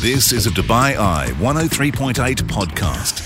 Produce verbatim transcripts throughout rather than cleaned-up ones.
This is a Dubai Eye one oh three point eight podcast.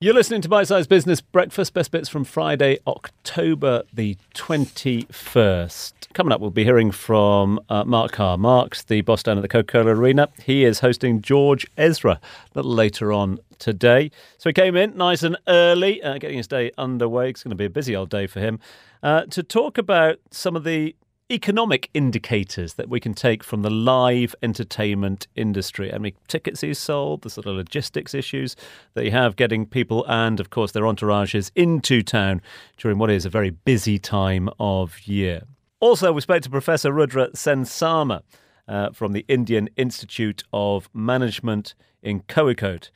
You're listening to Bite Size Business Breakfast, best bits from Friday, October the twenty-first. Coming up, we'll be hearing from uh, Mark Yankar. Mark's the boss down at the Coca-Cola Arena. He is hosting George Ezra a little later on today. So he came in nice and early, uh, getting his day underway. It's going to be a busy old day for him, uh, to talk about some of the economic indicators that we can take from the live entertainment industry. How many tickets he's sold, the sort of logistics issues that you have getting people and, of course, their entourages into town during what is a very busy time of year. Also, we spoke to Professor Rudra Sensarma uh, from the Indian Institute of Management in Kozhikode.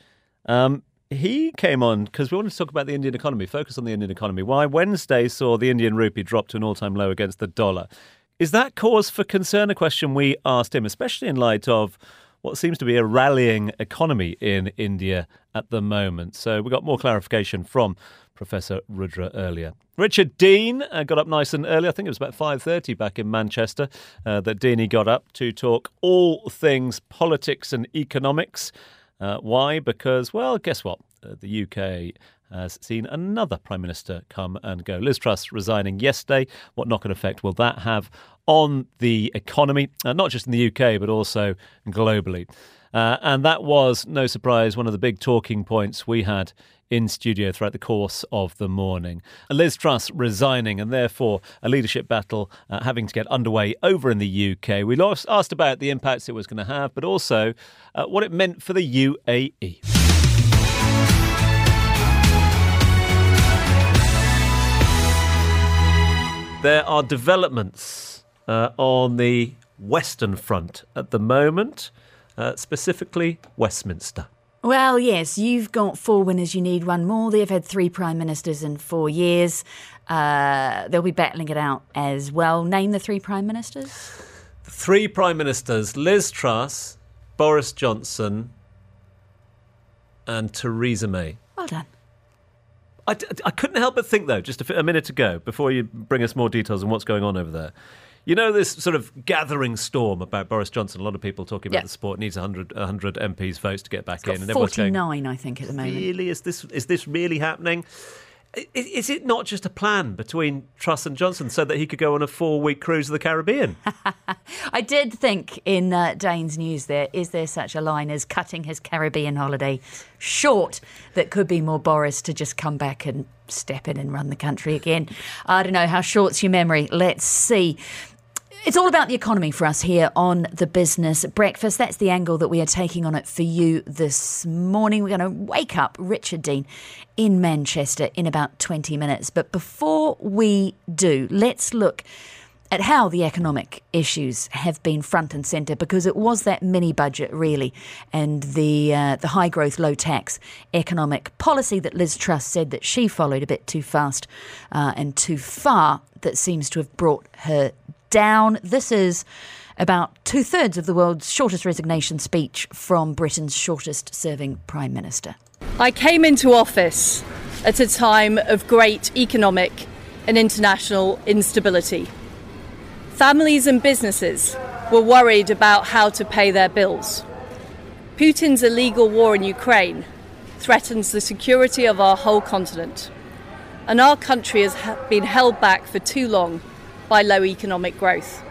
Um, he came on because we wanted to talk about the Indian economy, focus on the Indian economy. Why Wednesday saw the Indian rupee drop to an all-time low against the dollar. Is that cause for concern? A question we asked him, especially in light of what seems to be a rallying economy in India at the moment. So we got more clarification from Professor Rudra earlier. Richard Dean uh, got up nice and early. I think it was about five thirty back in Manchester uh, that Deanie got up to talk all things politics and economics. Uh, why? Because, well, guess what? Uh, the U K has seen another Prime Minister come and go. Liz Truss resigning yesterday. What knock-on effect will that have on the economy, uh, not just in the U K, but also globally? Uh, and that was, no surprise, one of the big talking points we had in studio throughout the course of the morning. Liz Truss resigning and therefore a leadership battle uh, having to get underway over in the U K. We asked about the impacts it was going to have, but also uh, what it meant for the U A E. There are developments uh, on the Western Front at the moment, uh, specifically Westminster. Well, yes, you've got four winners, you need one more. They've had three prime ministers in four years. Uh, they'll be battling it out as well. Name the three prime ministers. The three prime ministers, Liz Truss, Boris Johnson and Theresa May. Well done. I, I couldn't help but think, though, just a, a minute ago, before you bring us more details on what's going on over there, you know this sort of gathering storm about Boris Johnson, a lot of people talking about yeah. the support, needs one hundred, one hundred M Ps' votes to get back it's in. Got forty-nine, going, I think, at the moment. Really? Is this, is this really happening? Is, is it not just a plan between Truss and Johnson so that he could go on a four-week cruise of the Caribbean? I did think in uh, Dane's news there, is there such a line as cutting his Caribbean holiday short that could be more Boris to just come back and step in and run the country again? I don't know, how short's your memory? Let's see. It's all about the economy for us here on the Business Breakfast. That's the angle that we are taking on it for you this morning. We're going to wake up Richard Dean in Manchester in about twenty minutes. But before we do, let's look at how the economic issues have been front and centre, because it was that mini-budget, really, and the uh, the high-growth, low-tax economic policy that Liz Truss said that she followed a bit too fast uh, and too far that seems to have brought her down. This is about two-thirds of the world's shortest resignation speech from Britain's shortest-serving Prime Minister. I came into office at a time of great economic and international instability. Families and businesses were worried about how to pay their bills. Putin's illegal war in Ukraine threatens the security of our whole continent, and our country has been held back for too long by low economic growth.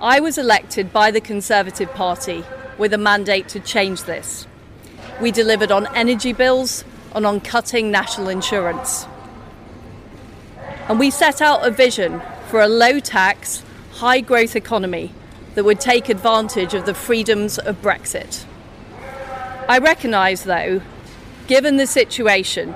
I was elected by the Conservative Party with a mandate to change this. We delivered on energy bills and on cutting national insurance. And we set out a vision for a low-tax, high-growth economy that would take advantage of the freedoms of Brexit. I recognise, though, given the situation,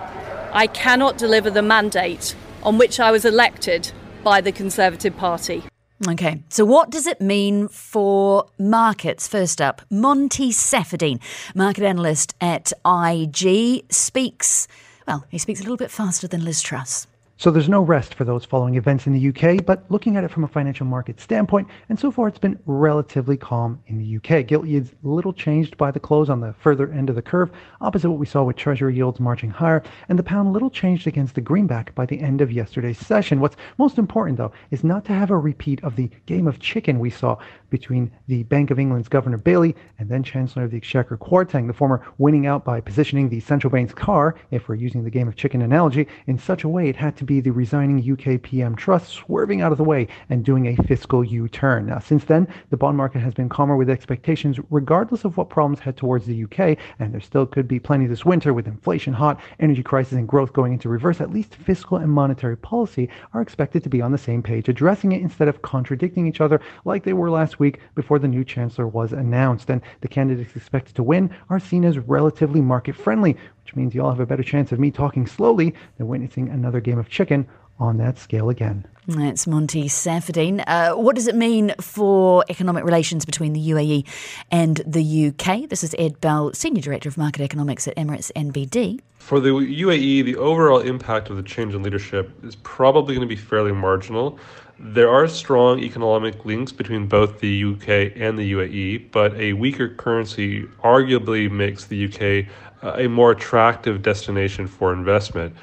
I cannot deliver the mandate on which I was elected by the Conservative Party. OK, so what does it mean for markets? First up, Monty Safieddine, market analyst at I G, speaks, well, he speaks a little bit faster than Liz Truss. So there's no rest for those following events in the U K, but looking at it from a financial market standpoint, and so far it's been relatively calm in the U K. Gilt yields little changed by the close on the further end of the curve, opposite what we saw with Treasury yields marching higher, and the pound little changed against the greenback by the end of yesterday's session. What's most important, though, is not to have a repeat of the game of chicken we saw between the Bank of England's Governor Bailey and then Chancellor of the Exchequer Kwarteng, the former winning out by positioning the central bank's car, if we're using the game of chicken analogy, in such a way it had to be the resigning U K P M Truss swerving out of the way and doing a fiscal U-turn. Now, since then, the bond market has been calmer with expectations regardless of what problems head towards the U K, and there still could be plenty this winter with inflation hot, energy crisis and growth going into reverse. At least fiscal and monetary policy are expected to be on the same page, addressing it instead of contradicting each other like they were last week before the new chancellor was announced. And the candidates expected to win are seen as relatively market-friendly, which means you all have a better chance of me talking slowly than witnessing another game of chicken on that scale again. That's Monty Safieddine. Uh, what does it mean for economic relations between the U A E and the U K? This is Ed Bell, Senior Director of Market Economics at Emirates N B D. For the U A E, the overall impact of the change in leadership is probably going to be fairly marginal. There are strong economic links between both the U K and the U A E, but a weaker currency arguably makes the U K a more attractive destination for investment.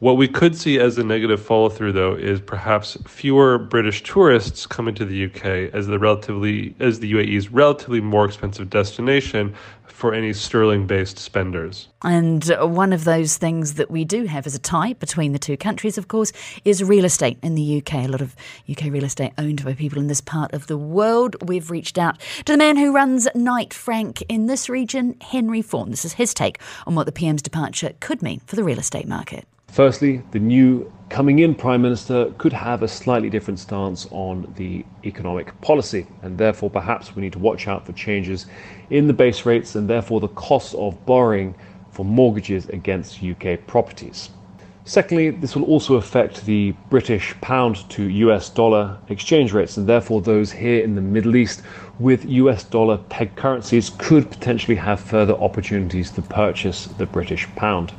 What we could see as a negative follow-through, though, is perhaps fewer British tourists coming to the U K as the relatively as the U A E's relatively more expensive destination for any sterling-based spenders. And one of those things that we do have as a tie between the two countries, of course, is real estate in the U K. A lot of U K real estate owned by people in this part of the world. We've reached out to the man who runs Knight Frank in this region, Henry Faun. This is his take on what the P M's departure could mean for the real estate market. Firstly, the new coming in Prime Minister could have a slightly different stance on the economic policy, and therefore perhaps we need to watch out for changes in the base rates and therefore the cost of borrowing for mortgages against U K properties. Secondly, this will also affect the British pound to U S dollar exchange rates, and therefore those here in the Middle East with U S dollar pegged currencies could potentially have further opportunities to purchase the British pound.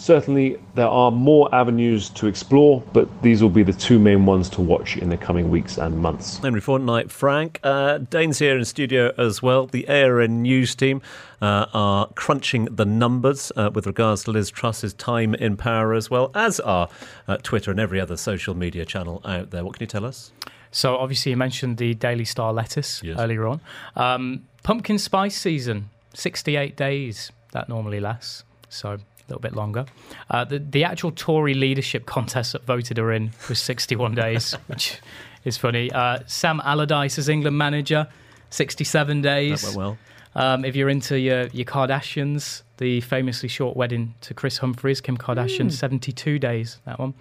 Certainly, there are more avenues to explore, but these will be the two main ones to watch in the coming weeks and months. Henry Faun, Knight Frank. Uh, Dane's here in studio as well. The A R N News team uh, are crunching the numbers uh, with regards to Liz Truss's time in power as well, as are uh, Twitter and every other social media channel out there. What can you tell us? So, obviously, you mentioned the Daily Star lettuce yes. earlier on. Um, pumpkin spice season, sixty-eight days. That normally lasts, so... a little bit longer. Uh, the, the actual Tory leadership contest that voted her in was sixty-one days, which is funny. Uh, Sam Allardyce as England manager, sixty-seven days. That went well. Um, if you're into your, your Kardashians, the famously short wedding to Chris Humphries, Kim Kardashian, mm. seventy-two days, that one.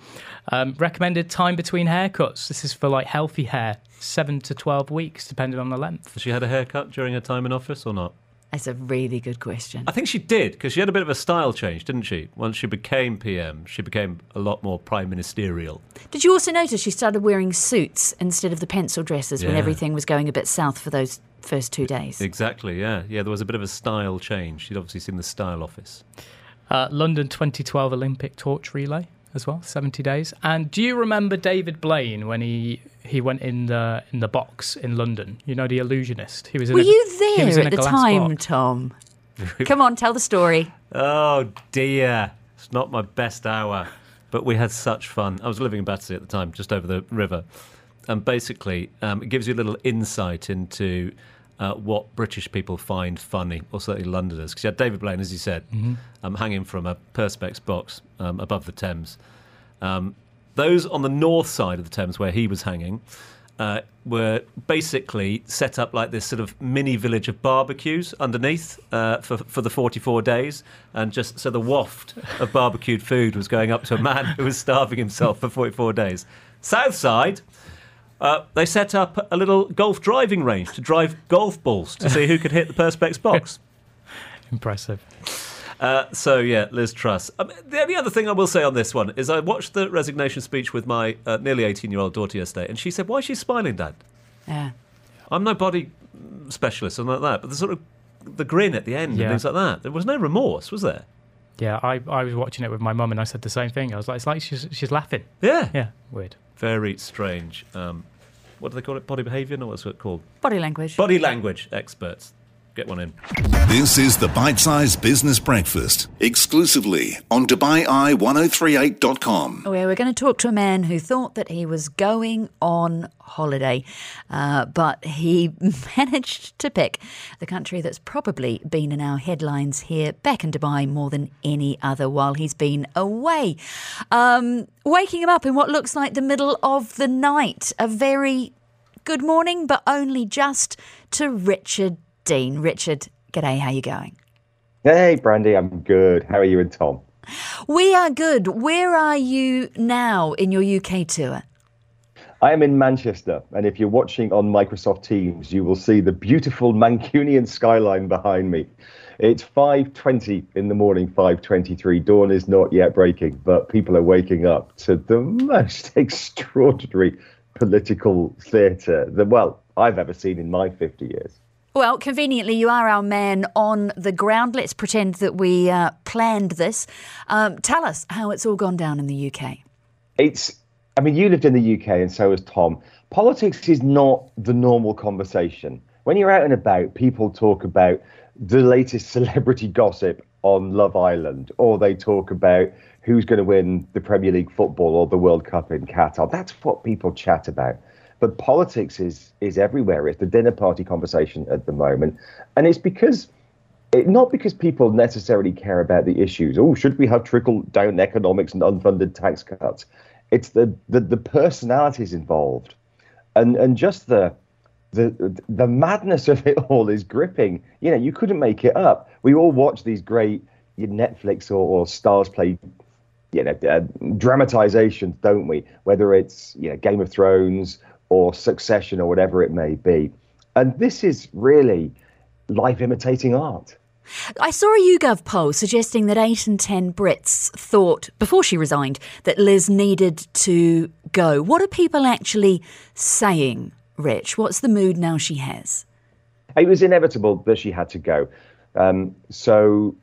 Um, recommended time between haircuts. This is for like healthy hair, seven to twelve weeks, depending on the length. Has she had a haircut during her time in office or not? That's a really good question. I think she did, because she had a bit of a style change, didn't she? Once she became P M, she became a lot more prime ministerial. Did you also notice she started wearing suits instead of the pencil dresses yeah. when everything was going a bit south for those first two days? Exactly, yeah. Yeah, there was a bit of a style change. She'd obviously seen the style office. Uh, London twenty twelve Olympic torch relay as well, seventy days. And do you remember David Blaine when he... he went in the in the box in London. You know, the illusionist. He was. In Were a, you there he was in at a the time, box. Tom? Come on, tell the story. Oh dear, it's not my best hour, but we had such fun. I was living in Battersea at the time, just over the river, and basically, um, it gives you a little insight into uh, what British people find funny, or certainly Londoners. Because you had David Blaine, as you said, mm-hmm. um, hanging from a perspex box um, above the Thames. Um, Those on the north side of the Thames where he was hanging uh, were basically set up like this sort of mini village of barbecues underneath uh, for, for the forty-four days. And just so the waft of barbecued food was going up to a man who was starving himself for forty-four days. South side, uh, they set up a little golf driving range to drive golf balls to see who could hit the perspex box. Impressive. Uh, so, yeah, Liz Truss. Um, the only other thing I will say on this one is I watched the resignation speech with my uh, nearly eighteen-year-old daughter yesterday, and she said, "Why is she smiling, Dad?" Yeah. I'm no body specialist or something like that, but the sort of the grin at the end yeah. and things like that. There was no remorse, was there? Yeah, I, I was watching it with my mum and I said the same thing. I was like, it's like she's, she's laughing. Yeah. Yeah, weird. Very strange. Um, what do they call it? Body behaviour? Or what's it called? Body language. Body language experts. get one in. This is the Bite Size Business Breakfast, exclusively on Dubai Eye one oh three eight dot com. Where we're going to talk to a man who thought that he was going on holiday, uh, but he managed to pick the country that's probably been in our headlines here back in Dubai more than any other while he's been away. Um, waking him up in what looks like the middle of the night, a very good morning, but only just, to Richard Dean. Richard, g'day, how are you going? Hey, Brandy, I'm good. How are you and Tom? We are good. Where are you now in your U K tour? I am in Manchester, and if you're watching on Microsoft Teams, you will see the beautiful Mancunian skyline behind me. It's five twenty in the morning, five twenty-three. Dawn is not yet breaking, but people are waking up to the most extraordinary political theatre that, well, I've ever seen in my fifty years. Well, conveniently, you are our man on the ground. Let's pretend that we uh, planned this. Um, tell us how it's all gone down in the U K. It's, I mean, you lived in the U K and so has Tom. Politics is not the normal conversation. When you're out and about, people talk about the latest celebrity gossip on Love Island, or they talk about who's going to win the Premier League football or the World Cup in Qatar. That's what people chat about. But politics is is everywhere. It's the dinner party conversation at the moment. And it's because, it, not because people necessarily care about the issues. Oh, should we have trickle-down economics and unfunded tax cuts? It's the, the, the personalities involved. And and just the, the, the madness of it all is gripping. You know, you couldn't make it up. We all watch these great Netflix or, or Stars Play You know, uh, dramatizations, don't we? Whether it's, you know, Game of Thrones or Succession or whatever it may be. And this is really life imitating art. I saw a YouGov poll suggesting that eight in ten Brits thought, before she resigned, that Liz needed to go. What are people actually saying, Rich? What's the mood now she has? It was inevitable that she had to go. Um, so...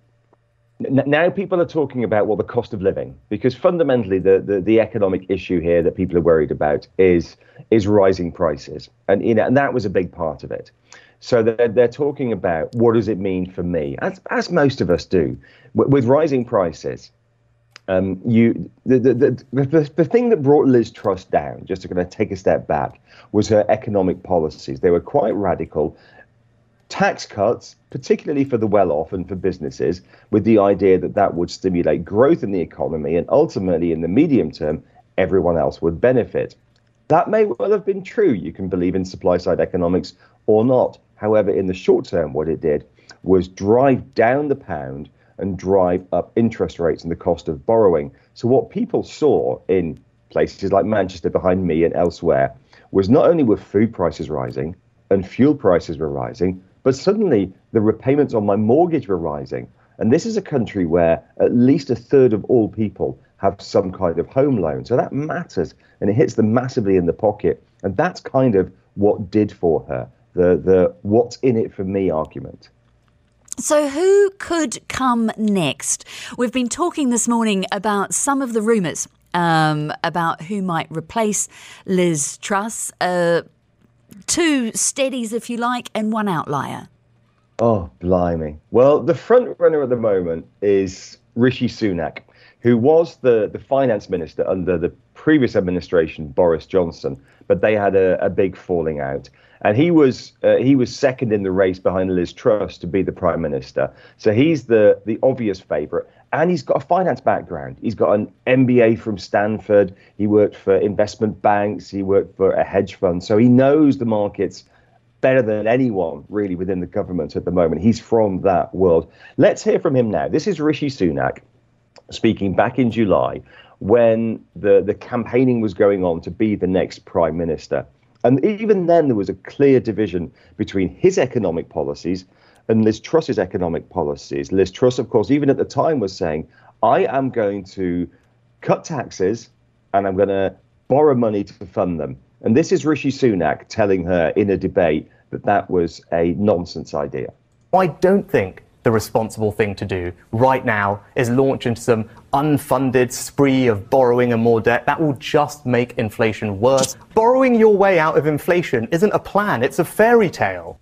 Now people are talking about what well, the cost of living, because fundamentally the, the the economic issue here that people are worried about is is rising prices, and you know, and that was a big part of it. So they're they're talking about what does it mean for me, as as most of us do, with, with rising prices. Um, you the the, the the the thing that brought Liz Truss down, just to kind of take a step back, was her economic policies. They were quite radical. Tax cuts, particularly for the well-off and for businesses, with the idea that that would stimulate growth in the economy and ultimately in the medium term, everyone else would benefit. That may well have been true. You can believe in supply-side economics or not. However, in the short term, what it did was drive down the pound and drive up interest rates and the cost of borrowing. So what people saw in places like Manchester behind me and elsewhere was not only were food prices rising and fuel prices were rising, but suddenly the repayments on my mortgage were rising. And this is a country where at least a third of all people have some kind of home loan. So that matters, and it hits them massively in the pocket. And that's kind of what did for her, the the what's in it for me argument. So who could come next? We've been talking this morning about some of the rumours um, about who might replace Liz Truss. Uh Two steadies, if you like, and one outlier. Oh, blimey. Well, the front runner at the moment is Rishi Sunak, who was the, the finance minister under the previous administration, Boris Johnson, but they had a, a big falling out. And he was uh, he was second in the race behind Liz Truss to be the prime minister. So he's the, the obvious favourite. And he's got a finance background. He's got an M B A from Stanford. He worked for investment banks. He worked for a hedge fund. So he knows the markets better than anyone really within the government at the moment. He's from that world. Let's hear from him now. This is Rishi Sunak speaking back in July when the, the campaigning was going on to be the next prime minister. And even then there was a clear division between his economic policies and Liz Truss's economic policies. Liz Truss, of course, even at the time was saying, I am going to cut taxes and I'm going to borrow money to fund them. And this is Rishi Sunak telling her in a debate that that was a nonsense idea. I don't think the responsible thing to do right now is launch into some unfunded spree of borrowing and more debt. That will just make inflation worse. Borrowing your way out of inflation isn't a plan, it's a fairy tale.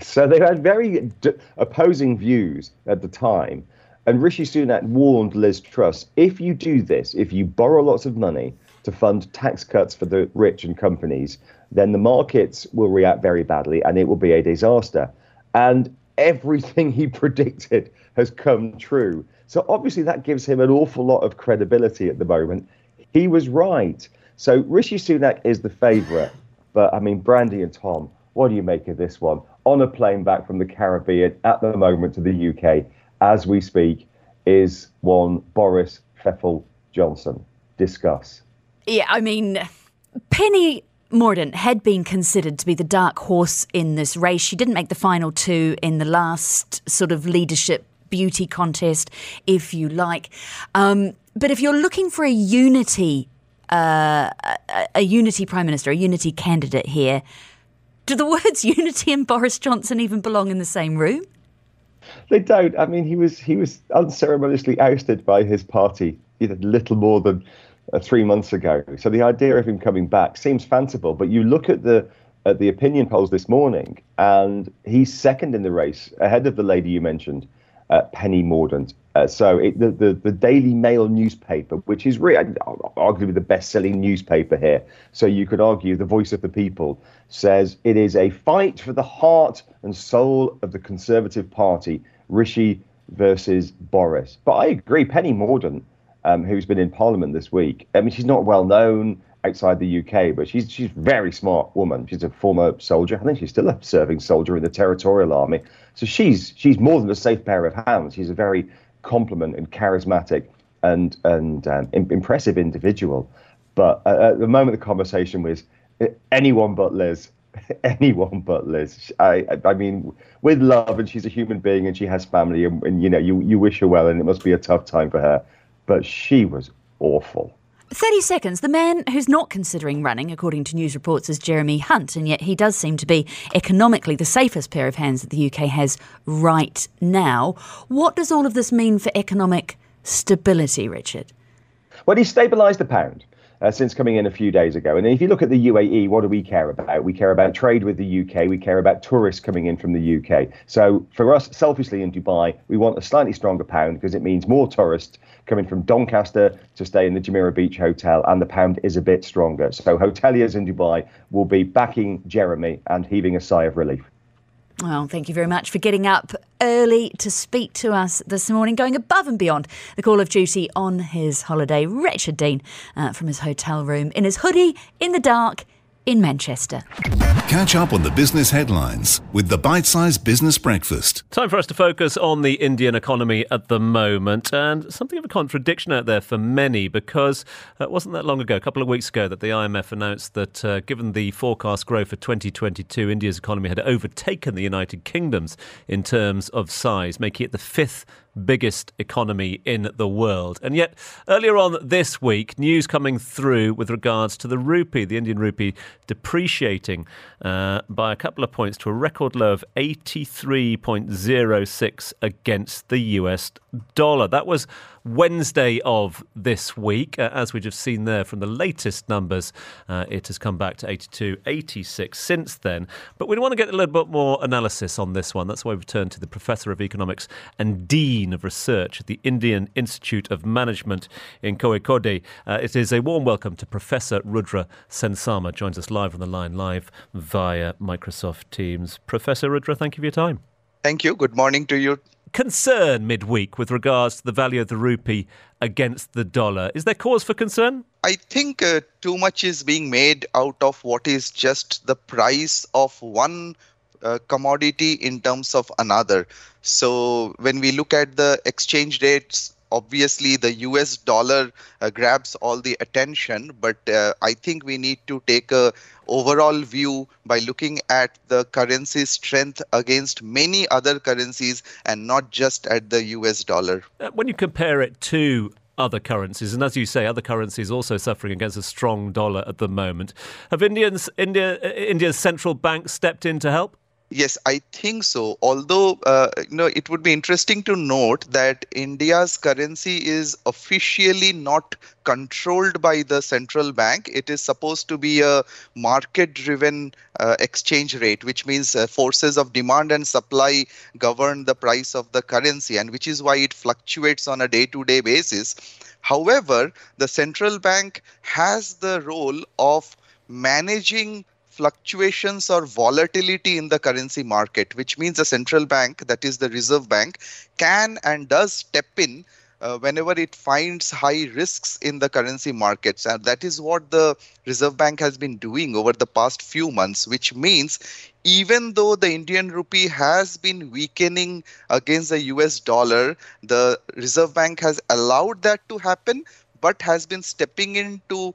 So they had very d- opposing views at the time. And Rishi Sunak warned Liz Truss, if you do this, if you borrow lots of money to fund tax cuts for the rich and companies, then the markets will react very badly and it will be a disaster. And everything he predicted has come true. So obviously that gives him an awful lot of credibility at the moment. He was right. So Rishi Sunak is the favourite. But I mean, Brandy and Tom, what do you make of this one? On a plane back from the Caribbean at the moment to the U K, as we speak, is one Boris Pfeffel Johnson. Discuss. Yeah, I mean, Penny Mordaunt had been considered to be the dark horse in this race. She didn't make the final two in the last sort of leadership beauty contest, if you like. Um, but if you're looking for a unity, uh, a, a unity prime minister, a unity candidate here, do the words unity and Boris Johnson even belong in the same room? They don't. I mean, he was he was unceremoniously ousted by his party a little more than uh, three months ago. So the idea of him coming back seems fanciful. But you look at the at the opinion polls this morning, and he's second in the race, ahead of the lady you mentioned, uh, Penny Mordaunt. Uh, so it, the, the the Daily Mail newspaper, which is re- arguably the best-selling newspaper here, so you could argue the voice of the people, says it is a fight for the heart and soul of the Conservative Party, Rishi versus Boris. But I agree, Penny Mordaunt, um, who's been in Parliament this week, I mean, she's not well-known outside the U K, but she's she's a very smart woman. She's a former soldier. I think she's still a serving soldier in the Territorial Army. So she's she's more than a safe pair of hands. She's a very compliment and charismatic and and um, impressive individual, but uh, at the moment the conversation was anyone but Liz, anyone but Liz. I I mean, with love, and she's a human being and she has family, and, and you know you you wish her well, and it must be a tough time for her, but she was awful. thirty seconds. The man who's not considering running, according to news reports, is Jeremy Hunt, and yet he does seem to be economically the safest pair of hands that the U K has right now. What does all of this mean for economic stability, Richard? Well, he's stabilised the pound uh, since coming in a few days ago. And if you look at the U A E, what do we care about? We care about trade with the U K. We care about tourists coming in from the U K. So for us, selfishly in Dubai, we want a slightly stronger pound because it means more tourists coming from Doncaster to stay in the Jumeirah Beach Hotel, and the pound is a bit stronger. So hoteliers in Dubai will be backing Jeremy and heaving a sigh of relief. Well, thank you very much for getting up early to speak to us this morning, going above and beyond the call of duty on his holiday. Richard Dean uh, from his hotel room in his hoodie in the dark in Manchester. Catch up on the business headlines with the Bite Size Business Breakfast. Time for us to focus on the Indian economy at the moment, and something of a contradiction out there for many, because it wasn't that long ago, a couple of weeks ago, that the I M F announced that uh, given the forecast growth for twenty twenty-two, India's economy had overtaken the United Kingdom's in terms of size, making it the fifth biggest economy in the world. And yet, earlier on this week, news coming through with regards to the rupee, the Indian rupee depreciating uh, by a couple of points to a record low of eighty-three point oh six against the U S dollar. That was Wednesday of this week. Uh, as we've just seen there from the latest numbers, uh, it has come back to eighty-two point eight six since then. But we want to get a little bit more analysis on this one. That's why we've turned to the Professor of Economics and Dean of Research at the Indian Institute of Management in Kozhikode. Uh, it is a warm welcome to Professor Rudra Sensarma. Joins us live on the line, live via Microsoft Teams. Professor Rudra, thank you for your time. Thank you. Good morning to you. Concern midweek with regards to the value of the rupee against the dollar. Is there cause for concern? I think uh, too much is being made out of what is just the price of one uh, commodity in terms of another. So when we look at the exchange rates, obviously the U S dollar uh, grabs all the attention, but uh, I think we need to take a overall view by looking at the currency strength against many other currencies and not just at the U S dollar. When you compare it to other currencies, and as you say, other currencies also suffering against a strong dollar at the moment, have Indians, India, India's central bank stepped in to help? Yes, I think so. Although, uh, you know, it would be interesting to note that India's currency is officially not controlled by the central bank. It is supposed to be a market-driven uh, exchange rate, which means uh, forces of demand and supply govern the price of the currency, and which is why it fluctuates on a day-to-day basis. However, the central bank has the role of managing fluctuations or volatility in the currency market, which means the central bank, that is the Reserve Bank, can and does step in uh, whenever it finds high risks in the currency markets. And that is what the Reserve Bank has been doing over the past few months, which means even though the Indian rupee has been weakening against the U S dollar, the Reserve Bank has allowed that to happen, but has been stepping into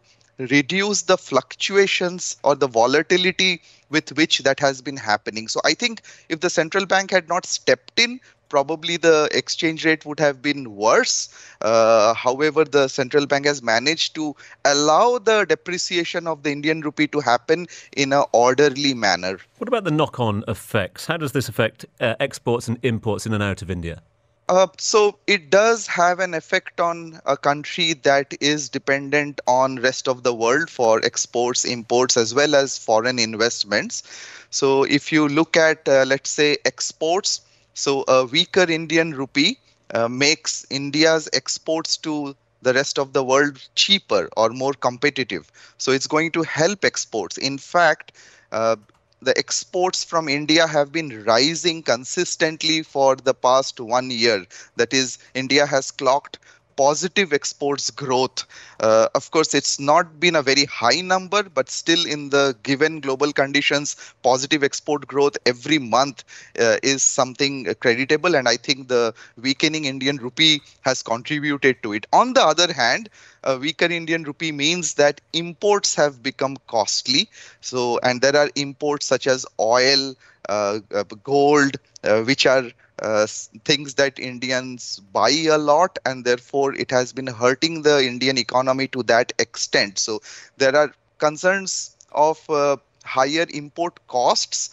reduce the fluctuations or the volatility with which that has been happening. So I think if the central bank had not stepped in, probably the exchange rate would have been worse. Uh, however, the central bank has managed to allow the depreciation of the Indian rupee to happen in an orderly manner. What about the knock-on effects? How does this affect uh, exports and imports in and out of India? Uh, so it does have an effect on a country that is dependent on rest of the world for exports, imports, as well as foreign investments. So if you look at, uh, let's say, exports, so a weaker Indian rupee uh, makes India's exports to the rest of the world cheaper or more competitive. So it's going to help exports. In fact, uh, the exports from India have been rising consistently for the past one year. That is, India has clocked positive exports growth. Uh, of course, it's not been a very high number, but still in the given global conditions, positive export growth every month uh, is something creditable. And I think the weakening Indian rupee has contributed to it. On the other hand, a weaker Indian rupee means that imports have become costly. So, and there are imports such as oil, uh, gold, uh, which are Uh, things that Indians buy a lot, and therefore it has been hurting the Indian economy to that extent. So there are concerns of uh, higher import costs,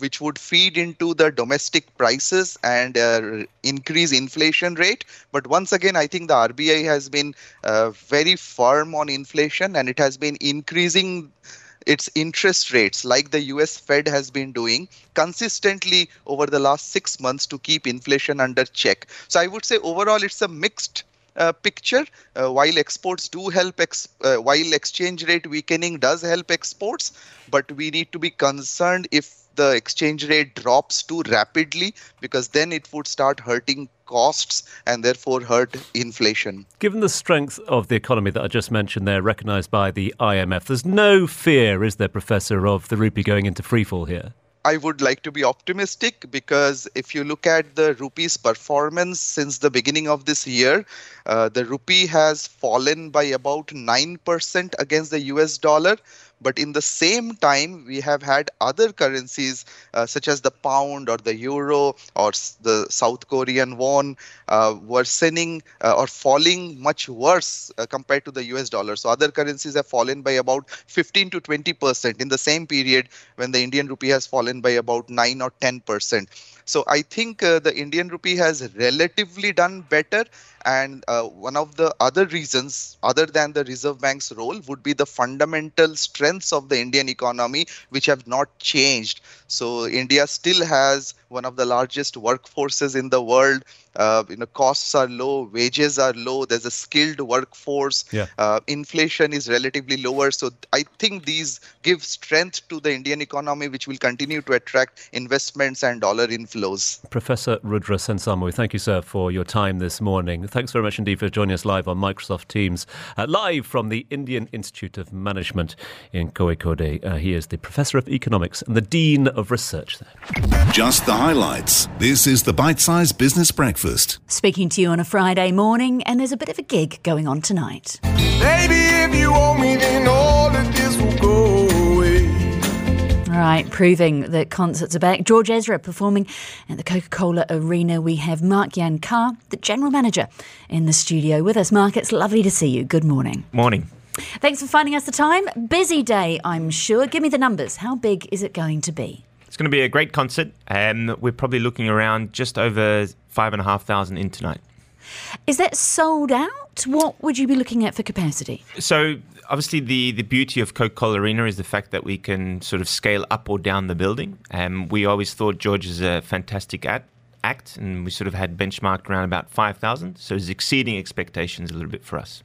which would feed into the domestic prices and uh, increase inflation rate. But once again, I think the R B I has been uh, very firm on inflation, and it has been increasing its interest rates, like the U S Fed has been doing consistently over the last six months to keep inflation under check. So I would say overall it's a mixed uh, picture. Uh, while exports do help, ex- uh, while exchange rate weakening does help exports, but we need to be concerned if the exchange rate drops too rapidly, because then it would start hurting costs and therefore hurt inflation. Given the strength of the economy that I just mentioned there, recognised by the I M F, there's no fear, is there, Professor, of the rupee going into freefall here? I would like to be optimistic, because if you look at the rupee's performance since the beginning of this year, uh, the rupee has fallen by about nine percent against the U S dollar. But in the same time, we have had other currencies uh, such as the pound or the euro or the South Korean won uh, worsening uh, or falling much worse uh, compared to the U S dollar. So other currencies have fallen by about fifteen to twenty percent in the same period, when the Indian rupee has fallen by about nine or ten percent. So I think uh, the Indian rupee has relatively done better. And uh, one of the other reasons, other than the Reserve Bank's role, would be the fundamental strengths of the Indian economy, which have not changed. So India still has one of the largest workforces in the world. Uh, you know, costs are low, wages are low. There's a skilled workforce. Yeah. Uh, inflation is relatively lower. So I think these give strength to the Indian economy, which will continue to attract investments and dollar inflows. Professor Rudra Sensarma, thank you, sir, for your time this morning. Thanks very much indeed for joining us live on Microsoft Teams, uh, live from the Indian Institute of Management in Kozhikode. Uh, he is the Professor of Economics and the Dean of Research there. Just the highlights. This is the Bite Size Business Breakfast. Speaking to you on a Friday morning, and there's a bit of a gig going on tonight. Baby, if you owe me, then all of this will go away. All right, proving that concerts are back. George Ezra performing at the Coca-Cola Arena. We have Mark Yankar, the General Manager, in the studio with us. Mark, it's lovely to see you. Good morning. Morning. Thanks for finding us the time. Busy day, I'm sure. Give me the numbers. How big is it going to be? It's going to be a great concert. Um, we're probably looking around just over five and a half thousand in tonight. Is that sold out? What would you be looking at for capacity? So obviously the, the beauty of Coca-Cola Arena is the fact that we can sort of scale up or down the building. Um, we always thought George is a fantastic at, act and we sort of had benchmarked around about five thousand. So it's exceeding expectations a little bit for us.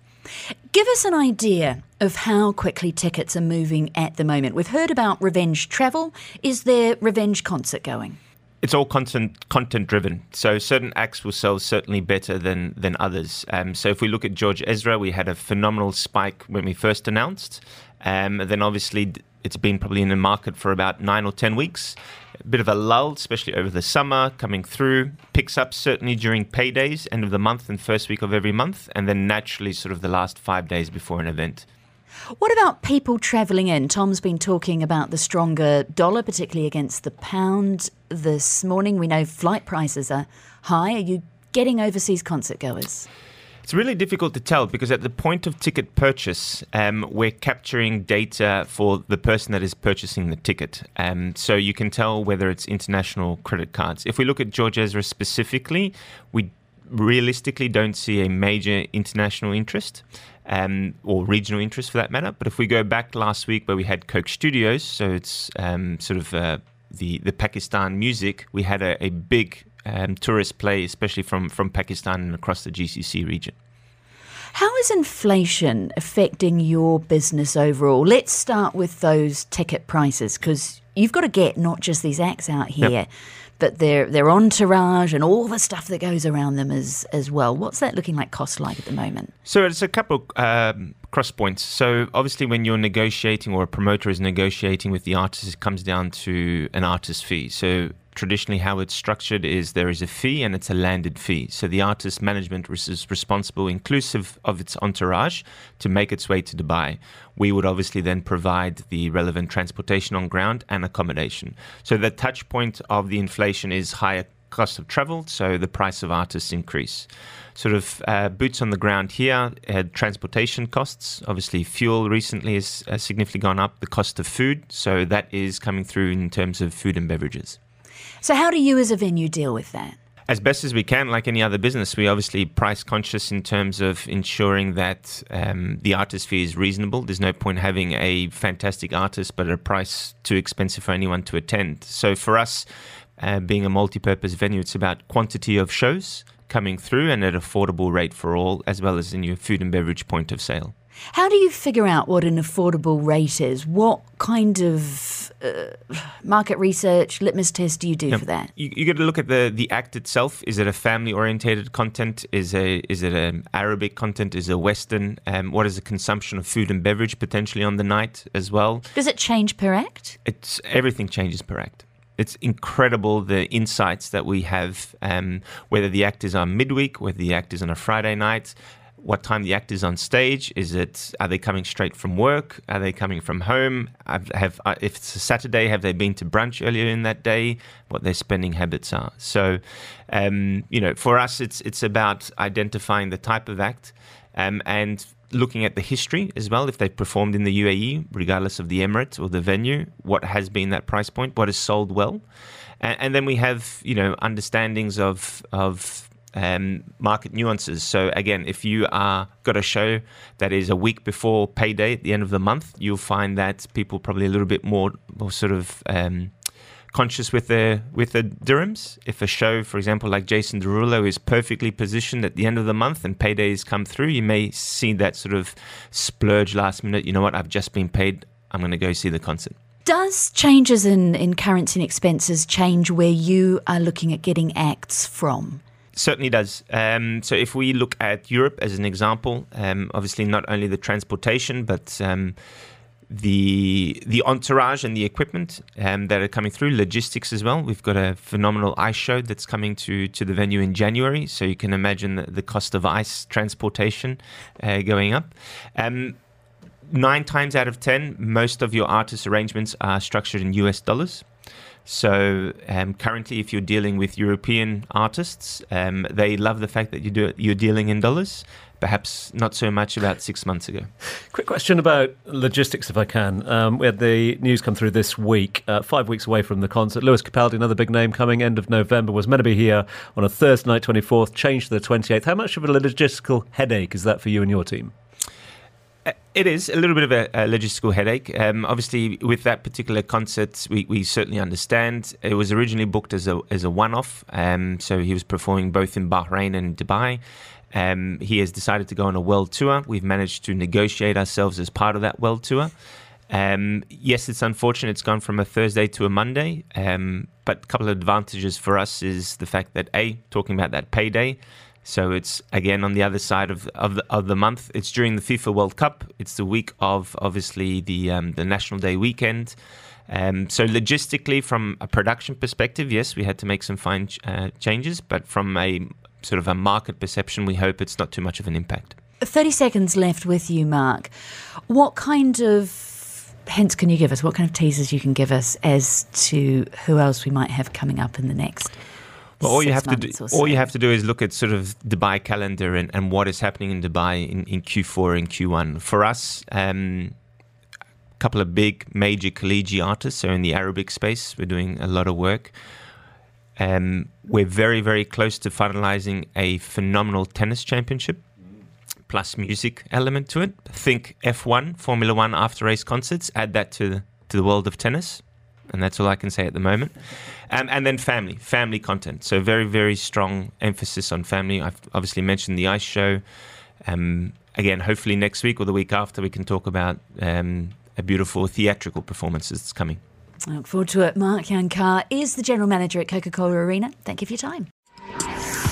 Give us an idea of how quickly tickets are moving at the moment. We've heard about revenge travel. Is there revenge concert going? It's all content content driven. So certain acts will sell certainly better than than others. Um, so if we look at George Ezra, we had a phenomenal spike when we first announced. Um, then obviously it's been probably in the market for about nine or ten weeks. A bit of a lull, especially over the summer, coming through. Picks up certainly during paydays, end of the month and first week of every month. And then naturally sort of the last five days before an event. What about people travelling in? Tom's been talking about the stronger dollar, particularly against the pound this morning. We know flight prices are high. Are you getting overseas concert goers? It's really difficult to tell because at the point of ticket purchase, um, we're capturing data for the person that is purchasing the ticket. Um, so you can tell whether it's international credit cards. If we look at George Ezra specifically, we realistically don't see a major international interest. Um, or regional interest for that matter. But if we go back last week where we had Coke Studios, so it's um, sort of uh, the, the Pakistan music, we had a, a big um, tourist play, especially from, from Pakistan and across the G C C region. How is inflation affecting your business overall? Let's start with those ticket prices because you've got to get not just these acts out here, yep. but their their entourage and all the stuff that goes around them as as well. What's that looking like cost like at the moment? So it's a couple of um, cross points. So obviously when you're negotiating or a promoter is negotiating with the artist, it comes down to an artist fee. So traditionally how it's structured is there is a fee and it's a landed fee. So the artist management is responsible, inclusive of its entourage, to make its way to Dubai. We would obviously then provide the relevant transportation on ground and accommodation. So the touch point of the inflation is higher cost of travel, so the price of artists increase. Sort of uh, boots on the ground here, uh, transportation costs, obviously fuel recently has, has significantly gone up, the cost of food, so that is coming through in terms of food and beverages. So how do you as a venue deal with that? As best as we can, like any other business, we obviously price conscious in terms of ensuring that um, the artist fee is reasonable. There's no point having a fantastic artist, but at a price too expensive for anyone to attend. So for us, uh, being a multi-purpose venue, it's about quantity of shows coming through and at an affordable rate for all, as well as in your food and beverage point of sale. How do you figure out what an affordable rate is? What kind of uh, market research, litmus test do you do now, for that? You, you got to look at the, the act itself. Is it a family-orientated content? Is a is it an Arabic content? Is it Western? Um, what is the consumption of food and beverage potentially on the night as well? Does it change per act? It's everything changes per act. It's incredible the insights that we have, um, whether the act is on midweek, whether the act is on a Friday night, what time the act is on stage. Is it, are they coming straight from work? Are they coming from home? Have, have if it's a Saturday, have they been to brunch earlier in that day? What their spending habits are. So, um, you know, for us, it's it's about identifying the type of act um, and looking at the history as well. If they've performed in the U A E, regardless of the Emirates or the venue, what has been that price point? What has sold well? And, and then we have, you know, understandings of of. Um, market nuances. So again, if you are got a show that is a week before payday at the end of the month, you'll find that people probably a little bit more, more sort of um, conscious with their with their dirhams. If a show, for example, like Jason Derulo is perfectly positioned at the end of the month and paydays come through, you may see that sort of splurge last minute. You know what? I've just been paid. I'm going to go see the concert. Does changes in, in currency and expenses change where you are looking at getting acts from? Certainly does. Um, so if we look at Europe as an example, um, obviously not only the transportation, but um, the the entourage and the equipment um, that are coming through, logistics as well. We've got a phenomenal ice show that's coming to, to the venue in January. So you can imagine the, the cost of ice transportation uh, going up. Um, nine times out of ten, most of your artist arrangements are structured in U S dollars. So um, currently, if you're dealing with European artists, um, they love the fact that you do, you're dealing in dollars. perhaps not so much about six months ago. Quick question about logistics, if I can. Um, we had the news come through this week, uh, five weeks away from the concert. Lewis Capaldi, another big name coming, end of November, was meant to be here on a Thursday night, twenty-fourth, changed to the twenty-eighth. How much of a logistical headache is that for you and your team? It is a little bit of a, a logistical headache. Um, obviously, with that particular concert, we, we certainly understand. It was originally booked as a as a one-off, um, so he was performing both in Bahrain and Dubai. Um, he has decided to go on a world tour. We've managed to negotiate ourselves as part of that world tour. Um, yes, it's unfortunate it's gone from a Thursday to a Monday, um, but a couple of advantages for us is the fact that, A, talking about that payday, so it's, again, on the other side of, of, the, of the month. It's during the FIFA World Cup. It's the week of, obviously, the um, the National Day weekend. Um, so logistically, from a production perspective, yes, we had to make some fine ch- uh, changes. But from a sort of a market perception, we hope it's not too much of an impact. thirty seconds left with you, Mark. What kind of hints can you give us? What kind of teasers you can give us as to who else we might have coming up in the next... Well, all you have to do, so. all you have to do is look at sort of Dubai calendar and, and what is happening in Dubai in, in Q four and Q one. For us, um, a couple of big major collegiate artists are in the Arabic space. We're doing a lot of work. Um, we're very, very close to finalizing a phenomenal tennis championship plus music element to it. Think F one, Formula One after race concerts. Add that to the, to the world of tennis. And that's all I can say at the moment. Um, and then family, family content. So very, very strong emphasis on family. I've obviously mentioned the ice show. Um, again, hopefully next week or the week after, we can talk about um, a beautiful theatrical performance that's coming. I look forward to it. Mark Yankar is the General Manager at Coca-Cola Arena. Thank you for your time.